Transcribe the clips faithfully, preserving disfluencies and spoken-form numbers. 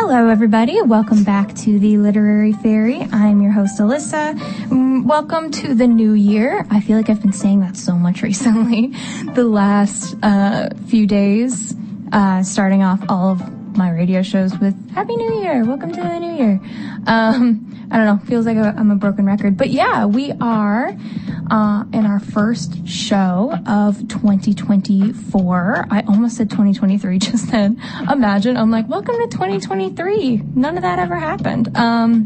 Hello, everybody. Welcome back to The Literary Fairy. I'm your host, Alyssa. Welcome to the new year. I feel like I've been saying that so much recently. The last uh, few days, uh, starting off all of my radio shows with Happy New Year. Welcome to the new year. Um, I don't know. Feels like I'm a broken record. But yeah, we are uh, in our first show of twenty twenty-four. I almost said twenty twenty-three just then. Imagine. I'm like, welcome to twenty twenty-three. None of that ever happened. Um,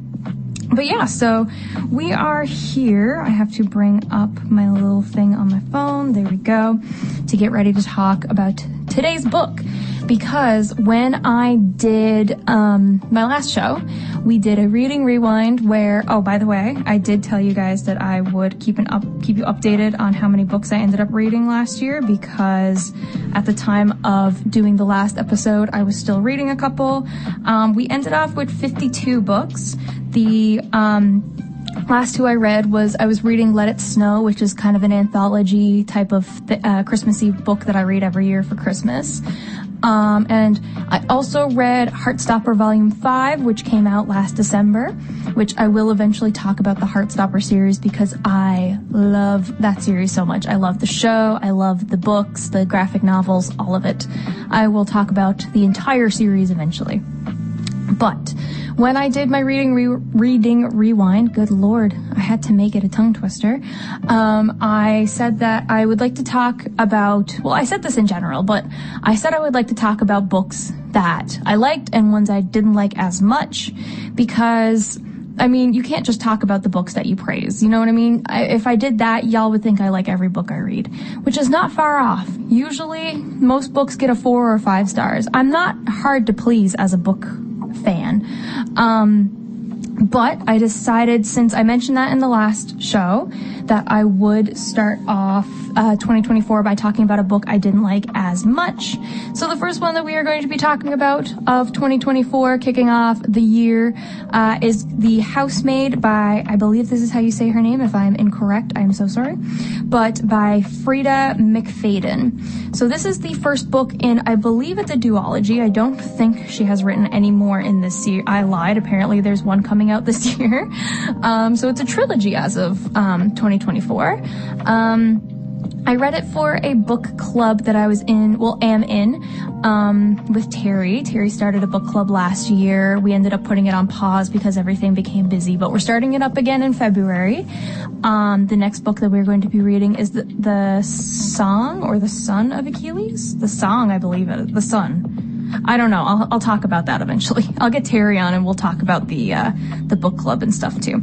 But yeah, so we are here. I have to bring up my little thing on my phone. There we go. To get ready to talk about today's book. Because when I did um, my last show, we did a Reading Rewind where, oh, by the way, I did tell you guys that I would keep an up, keep you updated on how many books I ended up reading last year. Because at the time of doing the last episode, I was still reading a couple. Um, we ended off with fifty-two books. The um, last two I read was, I was reading Let It Snow, which is kind of an anthology type of th- uh, Christmassy book that I read every year for Christmas. Um, and I also read Heartstopper Volume five, which came out last December, which I will eventually talk about the Heartstopper series because I love that series so much. I love the show, I love the books, the graphic novels, all of it. I will talk about the entire series eventually. But when I did my reading re- reading rewind, good Lord, I had to make it a tongue twister. Um, I said that I would like to talk about, well, I said this in general, but I said I would like to talk about books that I liked and ones I didn't like as much because, I mean, you can't just talk about the books that you praise. You know what I mean? I, if I did that, y'all would think I like every book I read, which is not far off. Usually, most books get a four or five stars. I'm not hard to please as a book fan. Um, but I decided, since I mentioned that in the last show, that I would start off uh, twenty twenty-four by talking about a book I didn't like as much. So the first one that we are going to be talking about of twenty twenty-four, kicking off the year, uh, is The Housemaid by, I believe this is how you say her name. If I'm incorrect, I'm so sorry. But by Freida McFadden. So this is the first book in, I believe it's a duology. I don't think she has written any more in this series. I lied. Apparently there's one coming out this year. Um, so it's a trilogy as of um, twenty twenty-four. Um, I read it for a book club that I was in, well, am in, um, with Terry. Terry started a book club last year. We ended up putting it on pause because everything became busy, but we're starting it up again in February. Um, the next book that we're going to be reading is the, the Song or the Son of Achilles? The Song, I believe it. The Son. I don't know. I'll, I'll talk about that eventually. I'll get Terry on and we'll talk about the, uh, the book club and stuff too.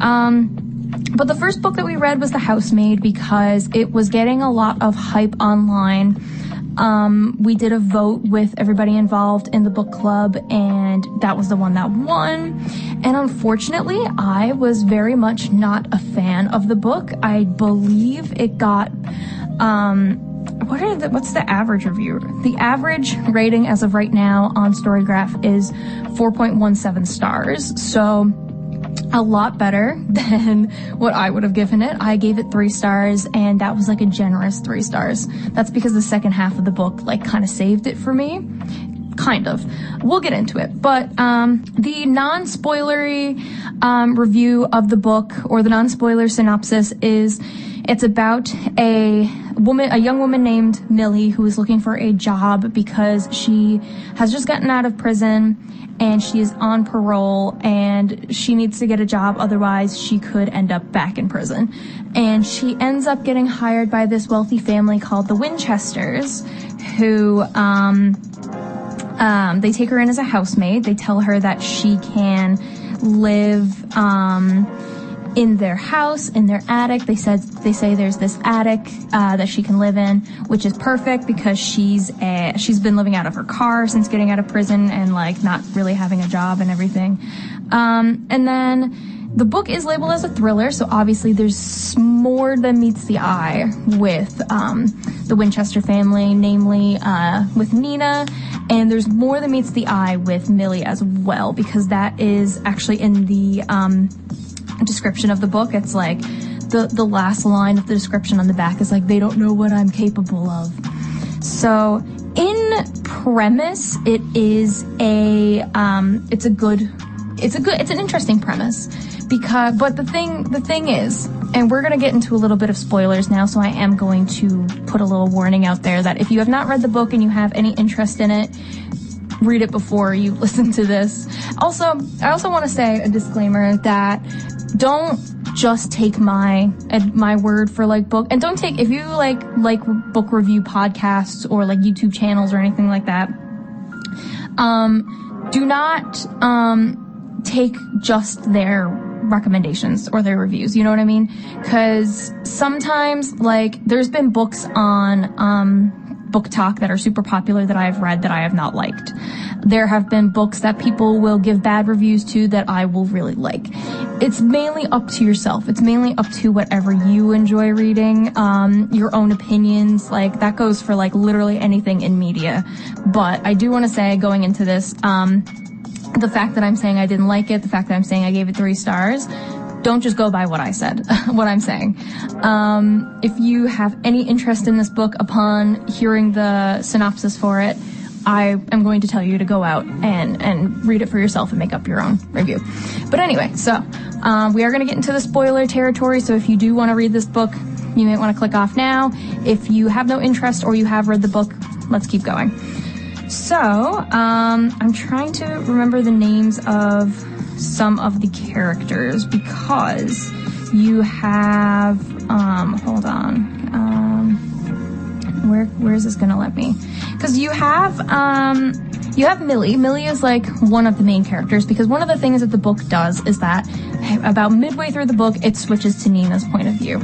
Um, But the first book that we read was The Housemaid because it was getting a lot of hype online. Um, we did a vote with everybody involved in the book club, and that was the one that won. And unfortunately, I was very much not a fan of the book. I believe it got... Um, What are the, what's the average review? The average rating as of right now on Storygraph is four point one seven stars. So a lot better than what I would have given it. I gave it three stars, and that was like a generous three stars. That's because the second half of the book like kind of saved it for me. Kind of. We'll get into it. But um, the non-spoilery um, review of the book, or the non-spoiler synopsis, is... It's about a woman, a young woman named Millie, who is looking for a job because she has just gotten out of prison and she is on parole and she needs to get a job. Otherwise, she could end up back in prison. And she ends up getting hired by this wealthy family called the Winchesters, who, um, um, they take her in as a housemaid. They tell her that she can live, um, in their house, in their attic. They said, they say there's this attic, uh, that she can live in, which is perfect because she's a, she's been living out of her car since getting out of prison and like not really having a job and everything. Um, and then the book is labeled as a thriller. So obviously there's more than meets the eye with, um, the Winchester family, namely, uh, with Nina. And there's more than meets the eye with Millie as well, because that is actually in the, um, description of the book. It's like the the last line of the description on the back is like, they don't know what I'm capable of. So in premise, it is a um, it's a good it's a good it's an interesting premise because but the thing the thing is, and we're gonna get into a little bit of spoilers now, so I am going to put a little warning out there that if you have not read the book and you have any interest in it, read it before you listen to this. Also, I also want to say a disclaimer that don't just take my my word for like book, and don't take if you like like book review podcasts or like YouTube channels or anything like that. Um, do not um take just their recommendations or their reviews. You know what I mean? Because sometimes like there's been books on um. book talk that are super popular that I have read that I have not liked. There have been books that people will give bad reviews to that I will really like. It's mainly up to yourself. It's mainly up to whatever you enjoy reading, um, your own opinions. Like that goes for like literally anything in media. But I do want to say going into this, um, the fact that I'm saying I didn't like it, the fact that I'm saying I gave it three stars, don't just go by what I said, what I'm saying. Um, if you have any interest in this book upon hearing the synopsis for it, I am going to tell you to go out and, and read it for yourself and make up your own review. But anyway, so um, we are going to get into the spoiler territory, so if you do want to read this book, you might want to click off now. If you have no interest or you have read the book, let's keep going. So um, I'm trying to remember the names of some of the characters because you have um hold on um where where is this gonna let me because you have um you have Millie Millie is like one of the main characters, because one of the things that the book does is that about midway through the book it switches to Nina's point of view.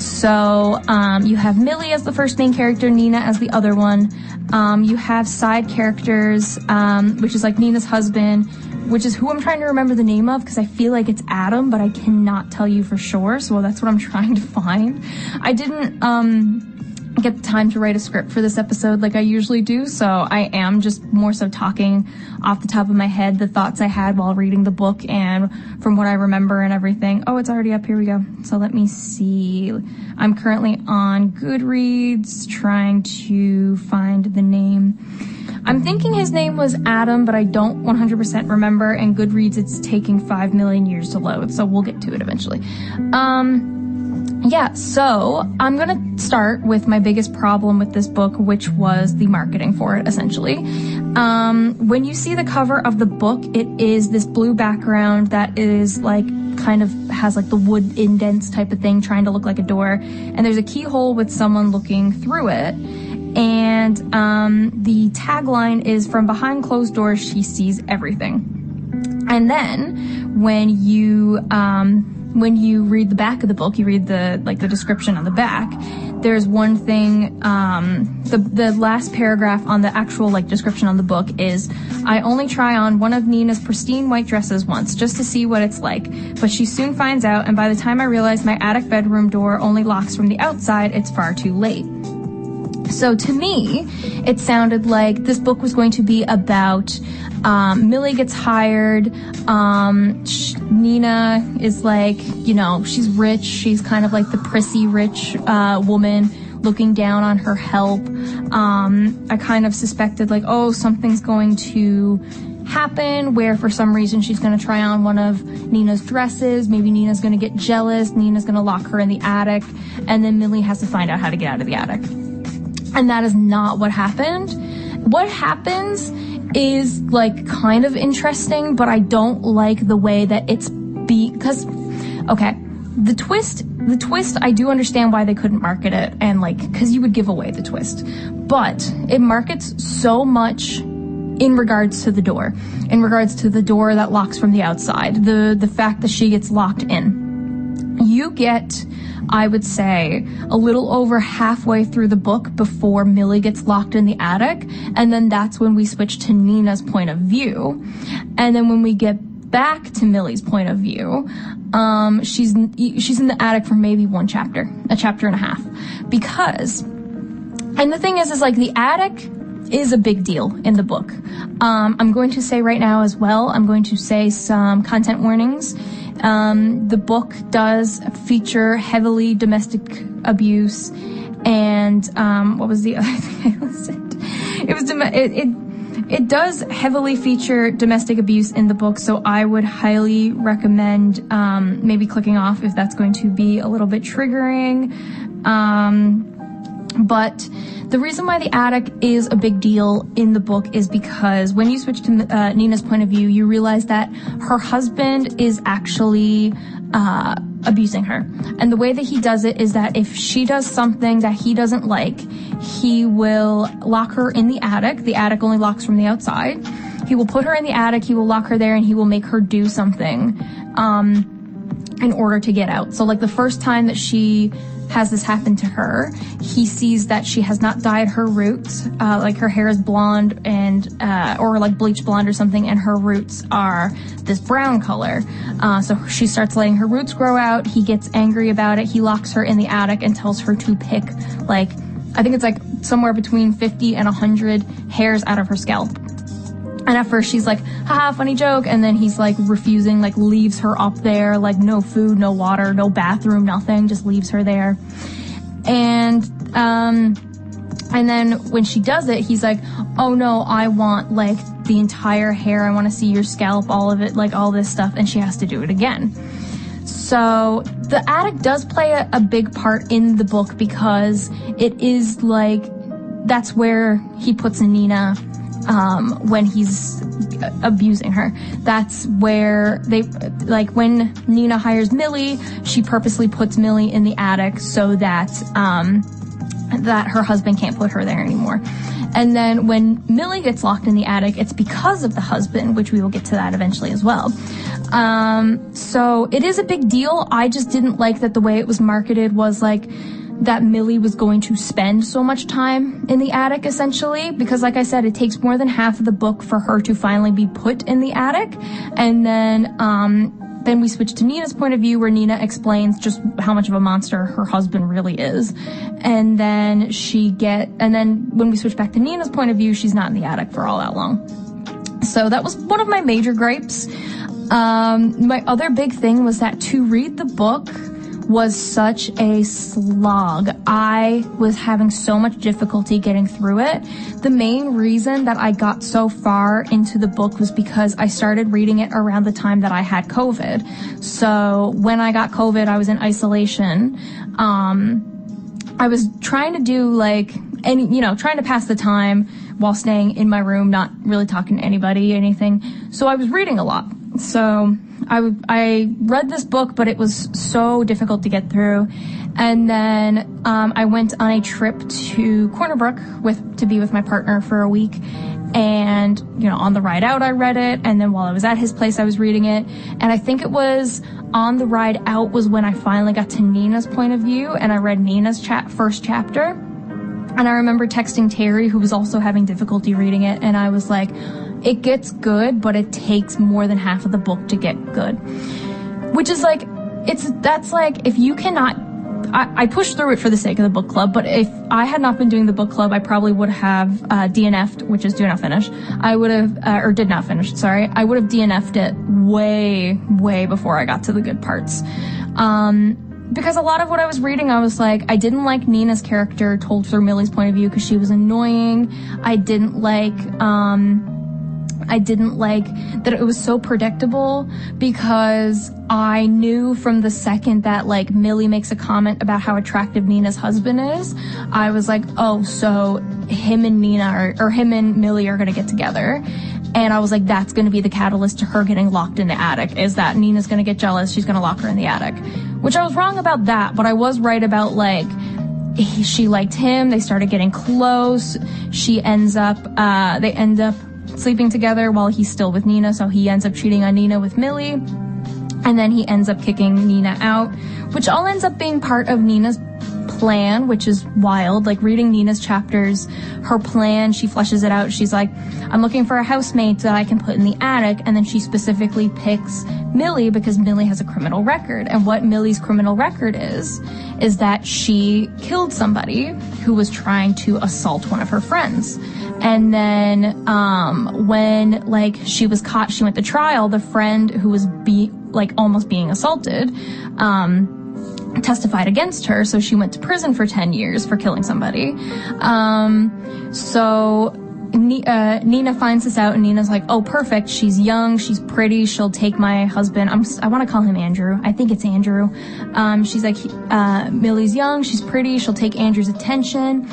So um you have Millie as the first main character, Nina as the other one. Um you have side characters, um which is like Nina's husband, which is who I'm trying to remember the name of because I feel like it's Adam, but I cannot tell you for sure. So that's what I'm trying to find. I didn't um, get the time to write a script for this episode like I usually do, so I am just more so talking off the top of my head the thoughts I had while reading the book and from what I remember and everything. Oh, it's already up. Here we go. So let me see. I'm currently on Goodreads trying to find the name. I'm thinking his name was Adam, but I don't one hundred percent remember, and Goodreads, it's taking five million years to load, so we'll get to it eventually. Um, yeah, so I'm going to start with my biggest problem with this book, which was the marketing for it, essentially. Um, when you see the cover of the book, it is this blue background that is like kind of has like the wood indents type of thing trying to look like a door, and there's a keyhole with someone looking through it. And um, the tagline is, "From behind closed doors, she sees everything." And then when you um, when you read the back of the book, you read the like the description on the back. There's one thing. Um, the the last paragraph on the actual like description on the book is, "I only try on one of Nina's pristine white dresses once, just to see what it's like. But she soon finds out, and by the time I realize my attic bedroom door only locks from the outside, it's far too late." So to me, it sounded like this book was going to be about um, Millie gets hired, um, sh- Nina is like, you know, she's rich, she's kind of like the prissy rich uh, woman looking down on her help. Um, I kind of suspected like, oh, something's going to happen where for some reason she's going to try on one of Nina's dresses, maybe Nina's going to get jealous, Nina's going to lock her in the attic, and then Millie has to find out how to get out of the attic. And that is not what happened. What happens is like kind of interesting, but I don't like the way that it's be, because, okay, the twist, the twist, I do understand why they couldn't market it, and like, because you would give away the twist, but it markets so much in regards to the door, in regards to the door that locks from the outside, the, the fact that she gets locked in. You get, I would say, a little over halfway through the book before Millie gets locked in the attic, and then that's when we switch to Nina's point of view. And then when we get back to Millie's point of view, um, she's she's in the attic for maybe one chapter, a chapter and a half. Because, and the thing is, is like the attic is a big deal in the book. Um, I'm going to say right now as well, I'm going to say some content warnings. Um, the book does feature heavily domestic abuse and, um, what was the other thing I listed? it was dom- it, it it does heavily feature domestic abuse in the book, so I would highly recommend um, maybe clicking off if that's going to be a little bit triggering. Um, but the reason why the attic is a big deal in the book is because when you switch to uh, Nina's point of view, you realize that her husband is actually uh, abusing her. And the way that he does it is that if she does something that he doesn't like, he will lock her in the attic. The attic only locks from the outside. He will put her in the attic, he will lock her there, and he will make her do something um, in order to get out. So, like, the first time that she has this happen to her, he sees that she has not dyed her roots, uh, like her hair is blonde and uh, or like bleach blonde or something, and her roots are this brown color. Uh, so she starts letting her roots grow out. He gets angry about it. He locks her in the attic and tells her to pick, like, I think it's like somewhere between fifty and one hundred hairs out of her scalp. And at first she's like, haha, funny joke. And then he's like refusing, like leaves her up there, like no food, no water, no bathroom, nothing, just leaves her there. And, um, and then when she does it, he's like, oh no, I want like the entire hair. I want to see your scalp, all of it, like all this stuff. And she has to do it again. So the attic does play a, a big part in the book because it is like, that's where he puts Nina. Um, when he's abusing her, that's where they, like when Nina hires Millie, she purposely puts Millie in the attic so that um, that her husband can't put her there anymore. And then when Millie gets locked in the attic, it's because of the husband, which we will get to that eventually as well. Um, so it is a big deal. I just didn't like that the way it was marketed was like, that Millie was going to spend so much time in the attic, essentially, because like I said, it takes more than half of the book for her to finally be put in the attic. And then um then we switch to Nina's point of view, where Nina explains just how much of a monster her husband really is. And then she get and then when we switch back to Nina's point of view, she's not in the attic for all that long. So that was one of my major gripes. Um my other big thing was that to read the book was such a slog. I was having so much difficulty getting through it. The main reason that I got so far into the book was because I started reading it around the time that I had COVID. So when I got COVID, I was in isolation. Um, I was trying to do like, and you know, trying to pass the time while staying in my room, not really talking to anybody, anything. So I was reading a lot. So I, I read this book, but it was so difficult to get through. And then um, I went on a trip to Corner Brook with to be with my partner for a week. And, you know, on the ride out, I read it. And then while I was at his place, I was reading it. And I think it was on the ride out was when I finally got to Nina's point of view. And I read Nina's cha- first chapter. And I remember texting Terry, who was also having difficulty reading it. And I was like, it gets good, but it takes more than half of the book to get good. Which is like, it's, that's like, if you cannot, I, I pushed through it for the sake of the book club, but if I had not been doing the book club, I probably would have uh, D N F'd, which is do not finish. I would have, uh, or did not finish, sorry. I would have D N F'd it way, way before I got to the good parts. Um, because a lot of what I was reading, I was like, I didn't like Nina's character told through Millie's point of view because she was annoying. I didn't like, um... I didn't like that it was so predictable because I knew from the second that like Millie makes a comment about how attractive Nina's husband is, I was like, oh, so him and Nina are, or him and Millie are going to get together. And I was like, that's going to be the catalyst to her getting locked in the attic, is that Nina's going to get jealous. She's going to lock her in the attic, which I was wrong about that. But I was right about like, he, she liked him. They started getting close. She ends up, uh, they end up sleeping together while he's still with Nina, so he ends up cheating on Nina with Millie, and then he ends up kicking Nina out, which all ends up being part of Nina's plan, which is wild. Like, reading Nina's chapters, her plan, she fleshes it out. She's like, I'm looking for a housemate that I can put in the attic, and then she specifically picks Millie because Millie has a criminal record, and what Millie's criminal record is is that she killed somebody who was trying to assault one of her friends. And then um when like she was caught, she went to trial, the friend who was be like almost being assaulted um testified against her, so she went to prison for ten years for killing somebody. Um so Ni- uh, Nina finds this out, and Nina's like, oh, perfect. She's young. She's pretty. She'll take my husband. I'm just, I want to call him Andrew. I think it's Andrew. Um, she's like, uh, Millie's young. She's pretty. She'll take Andrew's attention.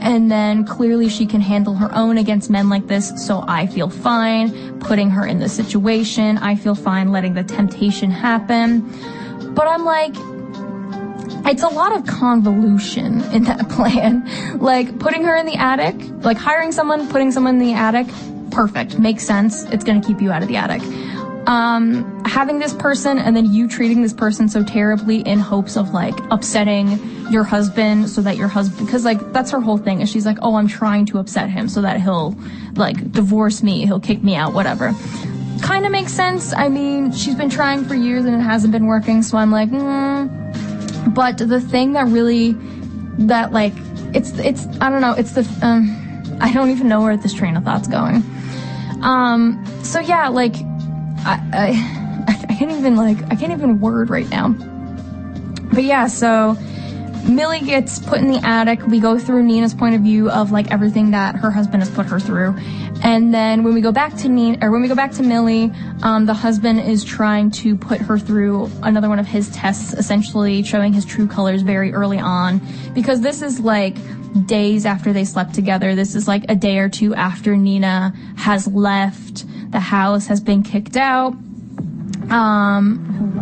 And then clearly she can handle her own against men like this, so I feel fine putting her in this situation. I feel fine letting the temptation happen. But I'm like, it's a lot of convolution in that plan. Like, putting her in the attic, like hiring someone, putting someone in the attic, perfect, makes sense. It's going to keep you out of the attic. Um, having this person and then you treating this person so terribly in hopes of, like, upsetting your husband so that your husband, because, like, that's her whole thing, is she's like, oh, I'm trying to upset him so that he'll, like, divorce me, he'll kick me out, whatever. Kind of makes sense. I mean, she's been trying for years and it hasn't been working, so I'm like, mm. But the thing that really, that, like, it's, it's, I don't know, it's the, um, I don't even know where this train of thought's going. Um, so yeah, like, I, I I can't even like I can't even word right now. But yeah, so Millie gets put in the attic. We go through Nina's point of view of, like, everything that her husband has put her through, and then when we go back to Nina, or when we go back to Millie, um, the husband is trying to put her through another one of his tests, essentially showing his true colors very early on, because this is, like, days after they slept together. This is, like, a day or two after Nina has left. The house has been kicked out. Um,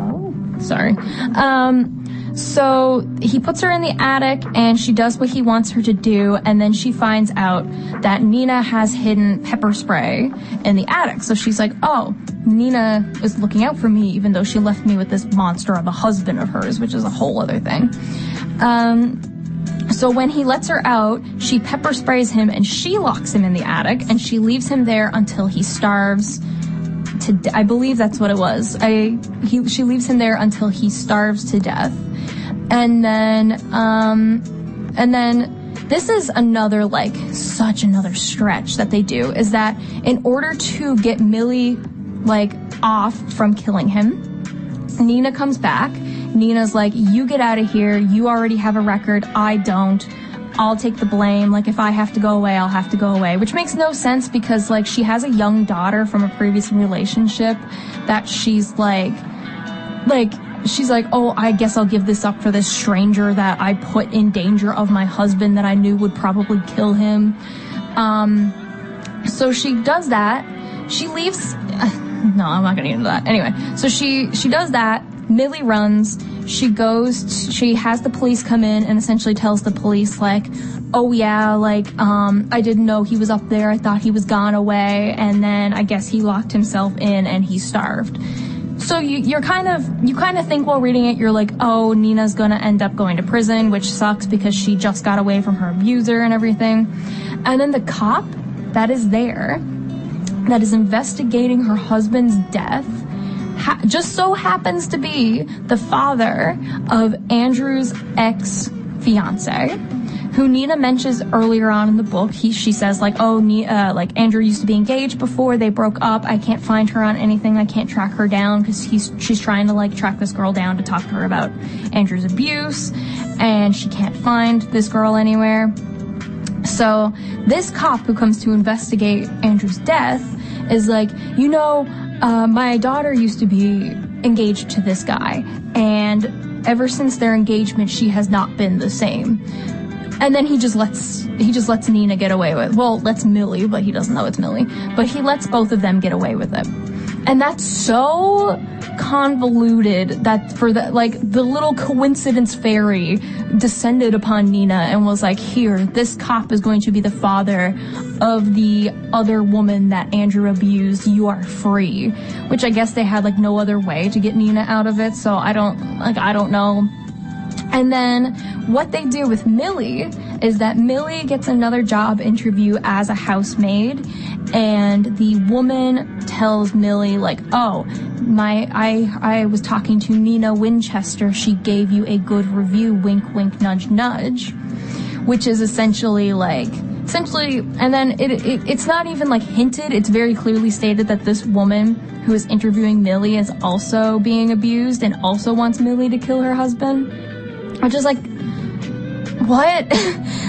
hello? Sorry. Um, so he puts her in the attic, and she does what he wants her to do, and then she finds out that Nina has hidden pepper spray in the attic. So she's like, oh, Nina is looking out for me, even though she left me with this monster of a husband of hers, which is a whole other thing. Um... So when he lets her out, she pepper sprays him, and she locks him in the attic, and she leaves him there until he starves to de- I believe that's what it was. I he she leaves him there until he starves to death. And then um and then this is another, like, such another stretch that they do, is that in order to get Millie, like, off from killing him, Nina comes back. Nina's like, you get out of here. You already have a record. I don't. I'll take the blame. Like, if I have to go away, I'll have to go away. Which makes no sense because, like, she has a young daughter from a previous relationship that she's like, like, she's like, oh, I guess I'll give this up for this stranger that I put in danger of my husband that I knew would probably kill him. Um, so she does that. She leaves. No, I'm not going to get into that. Anyway, so she, she does that. Millie runs, she goes, to, she has the police come in and essentially tells the police, like, oh yeah, like, um, I didn't know he was up there, I thought he was gone away, and then I guess he locked himself in and he starved. So you, you're kind of, you kind of think while reading it, you're like, oh, Nina's gonna end up going to prison, which sucks because she just got away from her abuser and everything. And then the cop that is there, that is investigating her husband's death, Ha- just so happens to be the father of Andrew's ex-fiance, who Nina mentions earlier on in the book. He, she says, like, oh, uh, like, Andrew used to be engaged before, they broke up, I can't find her on anything, I can't track her down, because he's she's trying to, like, track this girl down to talk to her about Andrew's abuse, and she can't find this girl anywhere. So this cop who comes to investigate Andrew's death is like, you know, Uh, my daughter used to be engaged to this guy, and ever since their engagement, she has not been the same. And then he just lets he just lets Nina get away with, well, lets Millie, but he doesn't know it's Millie, but he lets both of them get away with it. And that's so convoluted that for the, like, the little coincidence fairy descended upon Nina and was like, here, this cop is going to be the father of the other woman that Andrew abused. You are free. Which I guess they had, like, no other way to get Nina out of it. So I don't, like, I don't know. And then what they do with Millie is that Millie gets another job interview as a housemaid, and the woman tells Millie, like, oh, my, I, I was talking to Nina Winchester. She gave you a good review, wink, wink, nudge, nudge, which is essentially like, essentially, and then it, it it's not even, like, hinted. It's very clearly stated that this woman who is interviewing Millie is also being abused and also wants Millie to kill her husband. Which is like, what?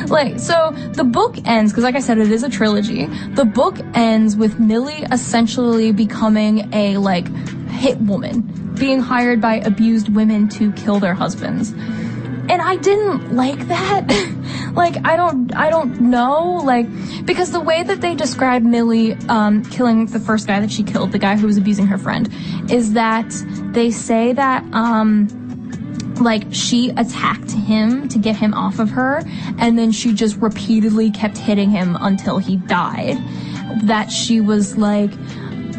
Like, so the book ends, because like I said, it is a trilogy. The book ends with Millie essentially becoming a, like, hit woman, being hired by abused women to kill their husbands. And I didn't like that. Like, I don't, I don't know, like, because the way that they describe Millie um, killing the first guy that she killed, the guy who was abusing her friend, is that they say that, um, like, she attacked him to get him off of her, and then she just repeatedly kept hitting him until he died. That she was, like,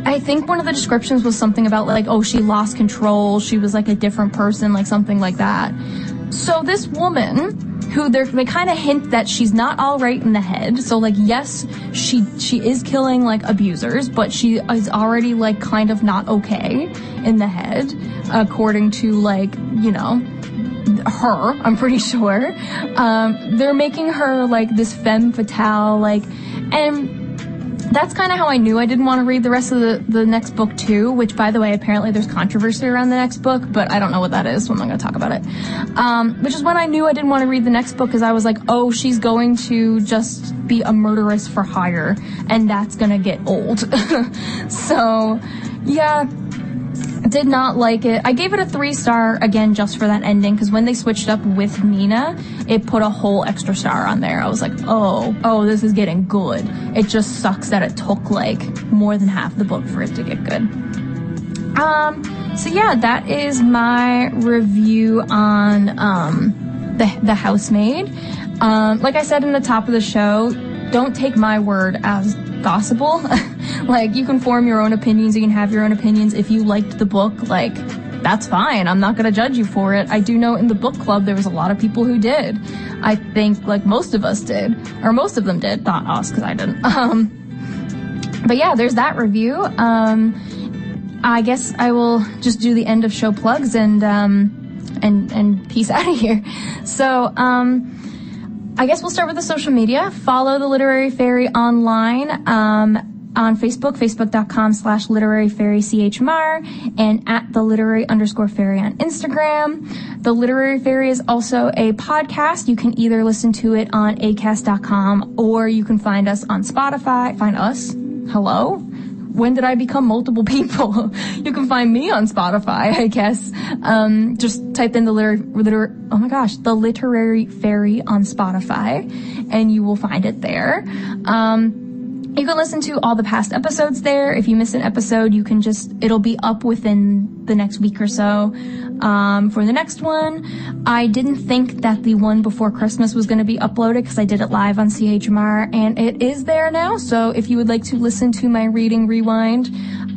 I think one of the descriptions was something about, like, oh, she lost control, she was, like, a different person, like, something like that. So this woman, who they kind of hint that she's not all right in the head, so, like, yes, she she is killing, like, abusers, but she is already, like, kind of not okay in the head, according to, like, you know, her, I'm pretty sure. Um, they're making her, like, this femme fatale, like, and that's kind of how I knew I didn't want to read the rest of the, the next book, too, which, by the way, apparently there's controversy around the next book, but I don't know what that is, so I'm not going to talk about it. Um, which is when I knew I didn't want to read the next book, because I was like, oh, she's going to just be a murderess for hire, and that's going to get old. So, yeah, did not like it. I gave it a three star, again, just for that ending, because when they switched up with Nina, it put a whole extra star on there. I was like, oh, oh, this is getting good. It just sucks that it took, like, more than half the book for it to get good. Um, so yeah, that is my review on, um, the, the Housemaid. Um, like I said in the top of the show, don't take my word as gospel. Like, you can form your own opinions, you can have your own opinions. If you liked the book, like, that's fine. I'm not going to judge you for it. I do know in the book club there was a lot of people who did. I think, like, most of us did. Or most of them did. Not us, because I didn't. Um, but yeah, there's that review. Um, I guess I will just do the end of show plugs and, um, and, and peace out of here. So, um... I guess we'll start with the social media. Follow The Literary Fairy online, um, on Facebook, facebook.com slash literary fairy CHMR, and at the literary underscore fairy on Instagram. The Literary Fairy is also a podcast. You can either listen to it on acast dot com, or you can find us on Spotify. Find us? Hello? When did I become multiple people? You can find me on Spotify, I guess. Um, just type in the liter, liter, oh my gosh, the Literary Fairy on Spotify, and you will find it there. Um, you can listen to all the past episodes there. If you miss an episode, you can just, it'll be up within the next week or so, um, for the next one. I didn't think that the one before Christmas was going to be uploaded, because I did it live on C H M R, and it is there now. So if you would like to listen to my Reading Rewind,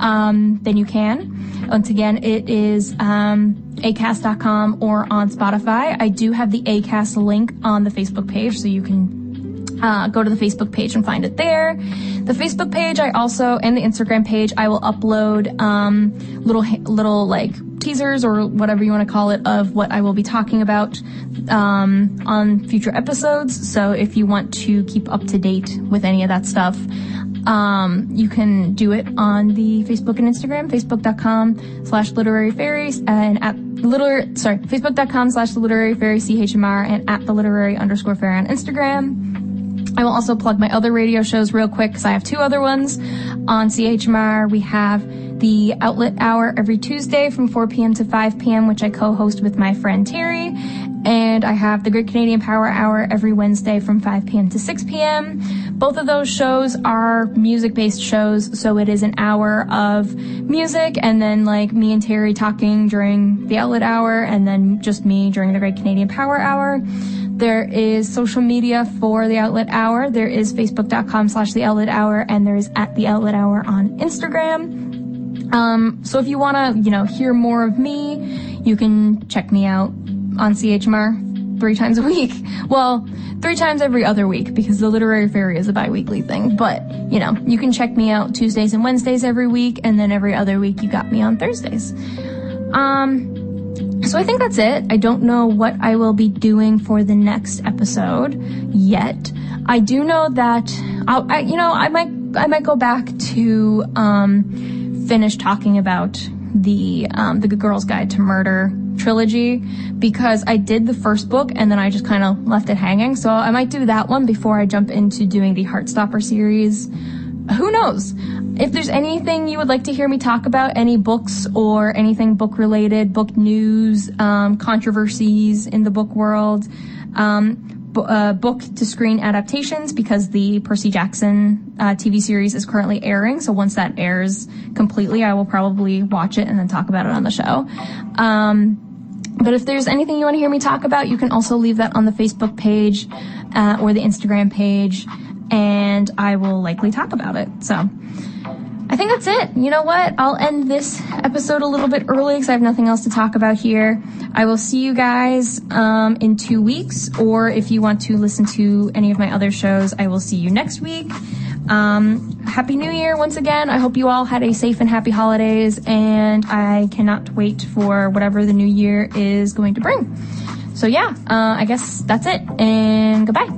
um, then you can. Once again, it is, um, acast dot com or on Spotify. I do have the Acast link on the Facebook page, so you can Uh, go to the Facebook page and find it there. The Facebook page, I also, and the Instagram page, I will upload, um, little, little, like, teasers or whatever you want to call it of what I will be talking about, um, on future episodes. So if you want to keep up to date with any of that stuff, um, you can do it on the Facebook and Instagram, facebook.com slash literary fairies and at literary, sorry, facebook.com slash literary fairy CHMR and at the literary underscore fairy on Instagram. I will also plug my other radio shows real quick, because I have two other ones. On C H M R, we have The Outlet Hour every Tuesday from four p.m. to five p.m., which I co-host with my friend Terry. And I have The Great Canadian Power Hour every Wednesday from five p.m. to six p.m. Both of those shows are music-based shows, so it is an hour of music, and then, like, me and Terry talking during The Outlet Hour, and then just me during The Great Canadian Power Hour. There is social media for The Outlet Hour. There is facebook.com slash The Outlet Hour, and there is at The Outlet Hour on Instagram. Um, so if you want to, you know, hear more of me, you can check me out on C H M R three times a week. Well, three times every other week, because The Literary Fairy is a bi-weekly thing. But, you know, you can check me out Tuesdays and Wednesdays every week, and then every other week you got me on Thursdays. Um... So I think that's it. I don't know what I will be doing for the next episode yet. I do know that I'll, I, you know, I might, I might go back to um, finish talking about the um, the Good Girl's Guide to Murder trilogy because I did the first book and then I just kind of left it hanging. So I might do that one before I jump into doing the Heartstopper series. Who knows? If there's anything you would like to hear me talk about, any books or anything book-related, book news, um, controversies in the book world, um... Uh, book to screen adaptations, because the Percy Jackson uh, T V series is currently airing. So once that airs completely, I will probably watch it and then talk about it on the show. Um, but if there's anything you want to hear me talk about, you can also leave that on the Facebook page uh, or the Instagram page, and I will likely talk about it. So I think that's it. You know what? I'll end this episode a little bit early because I have nothing else to talk about here. I will see you guys um, in two weeks, or if you want to listen to any of my other shows, I will see you next week. Um, Happy New Year once again. I hope you all had a safe and happy holidays, and I cannot wait for whatever the new year is going to bring. So yeah, uh, I guess that's it, and goodbye.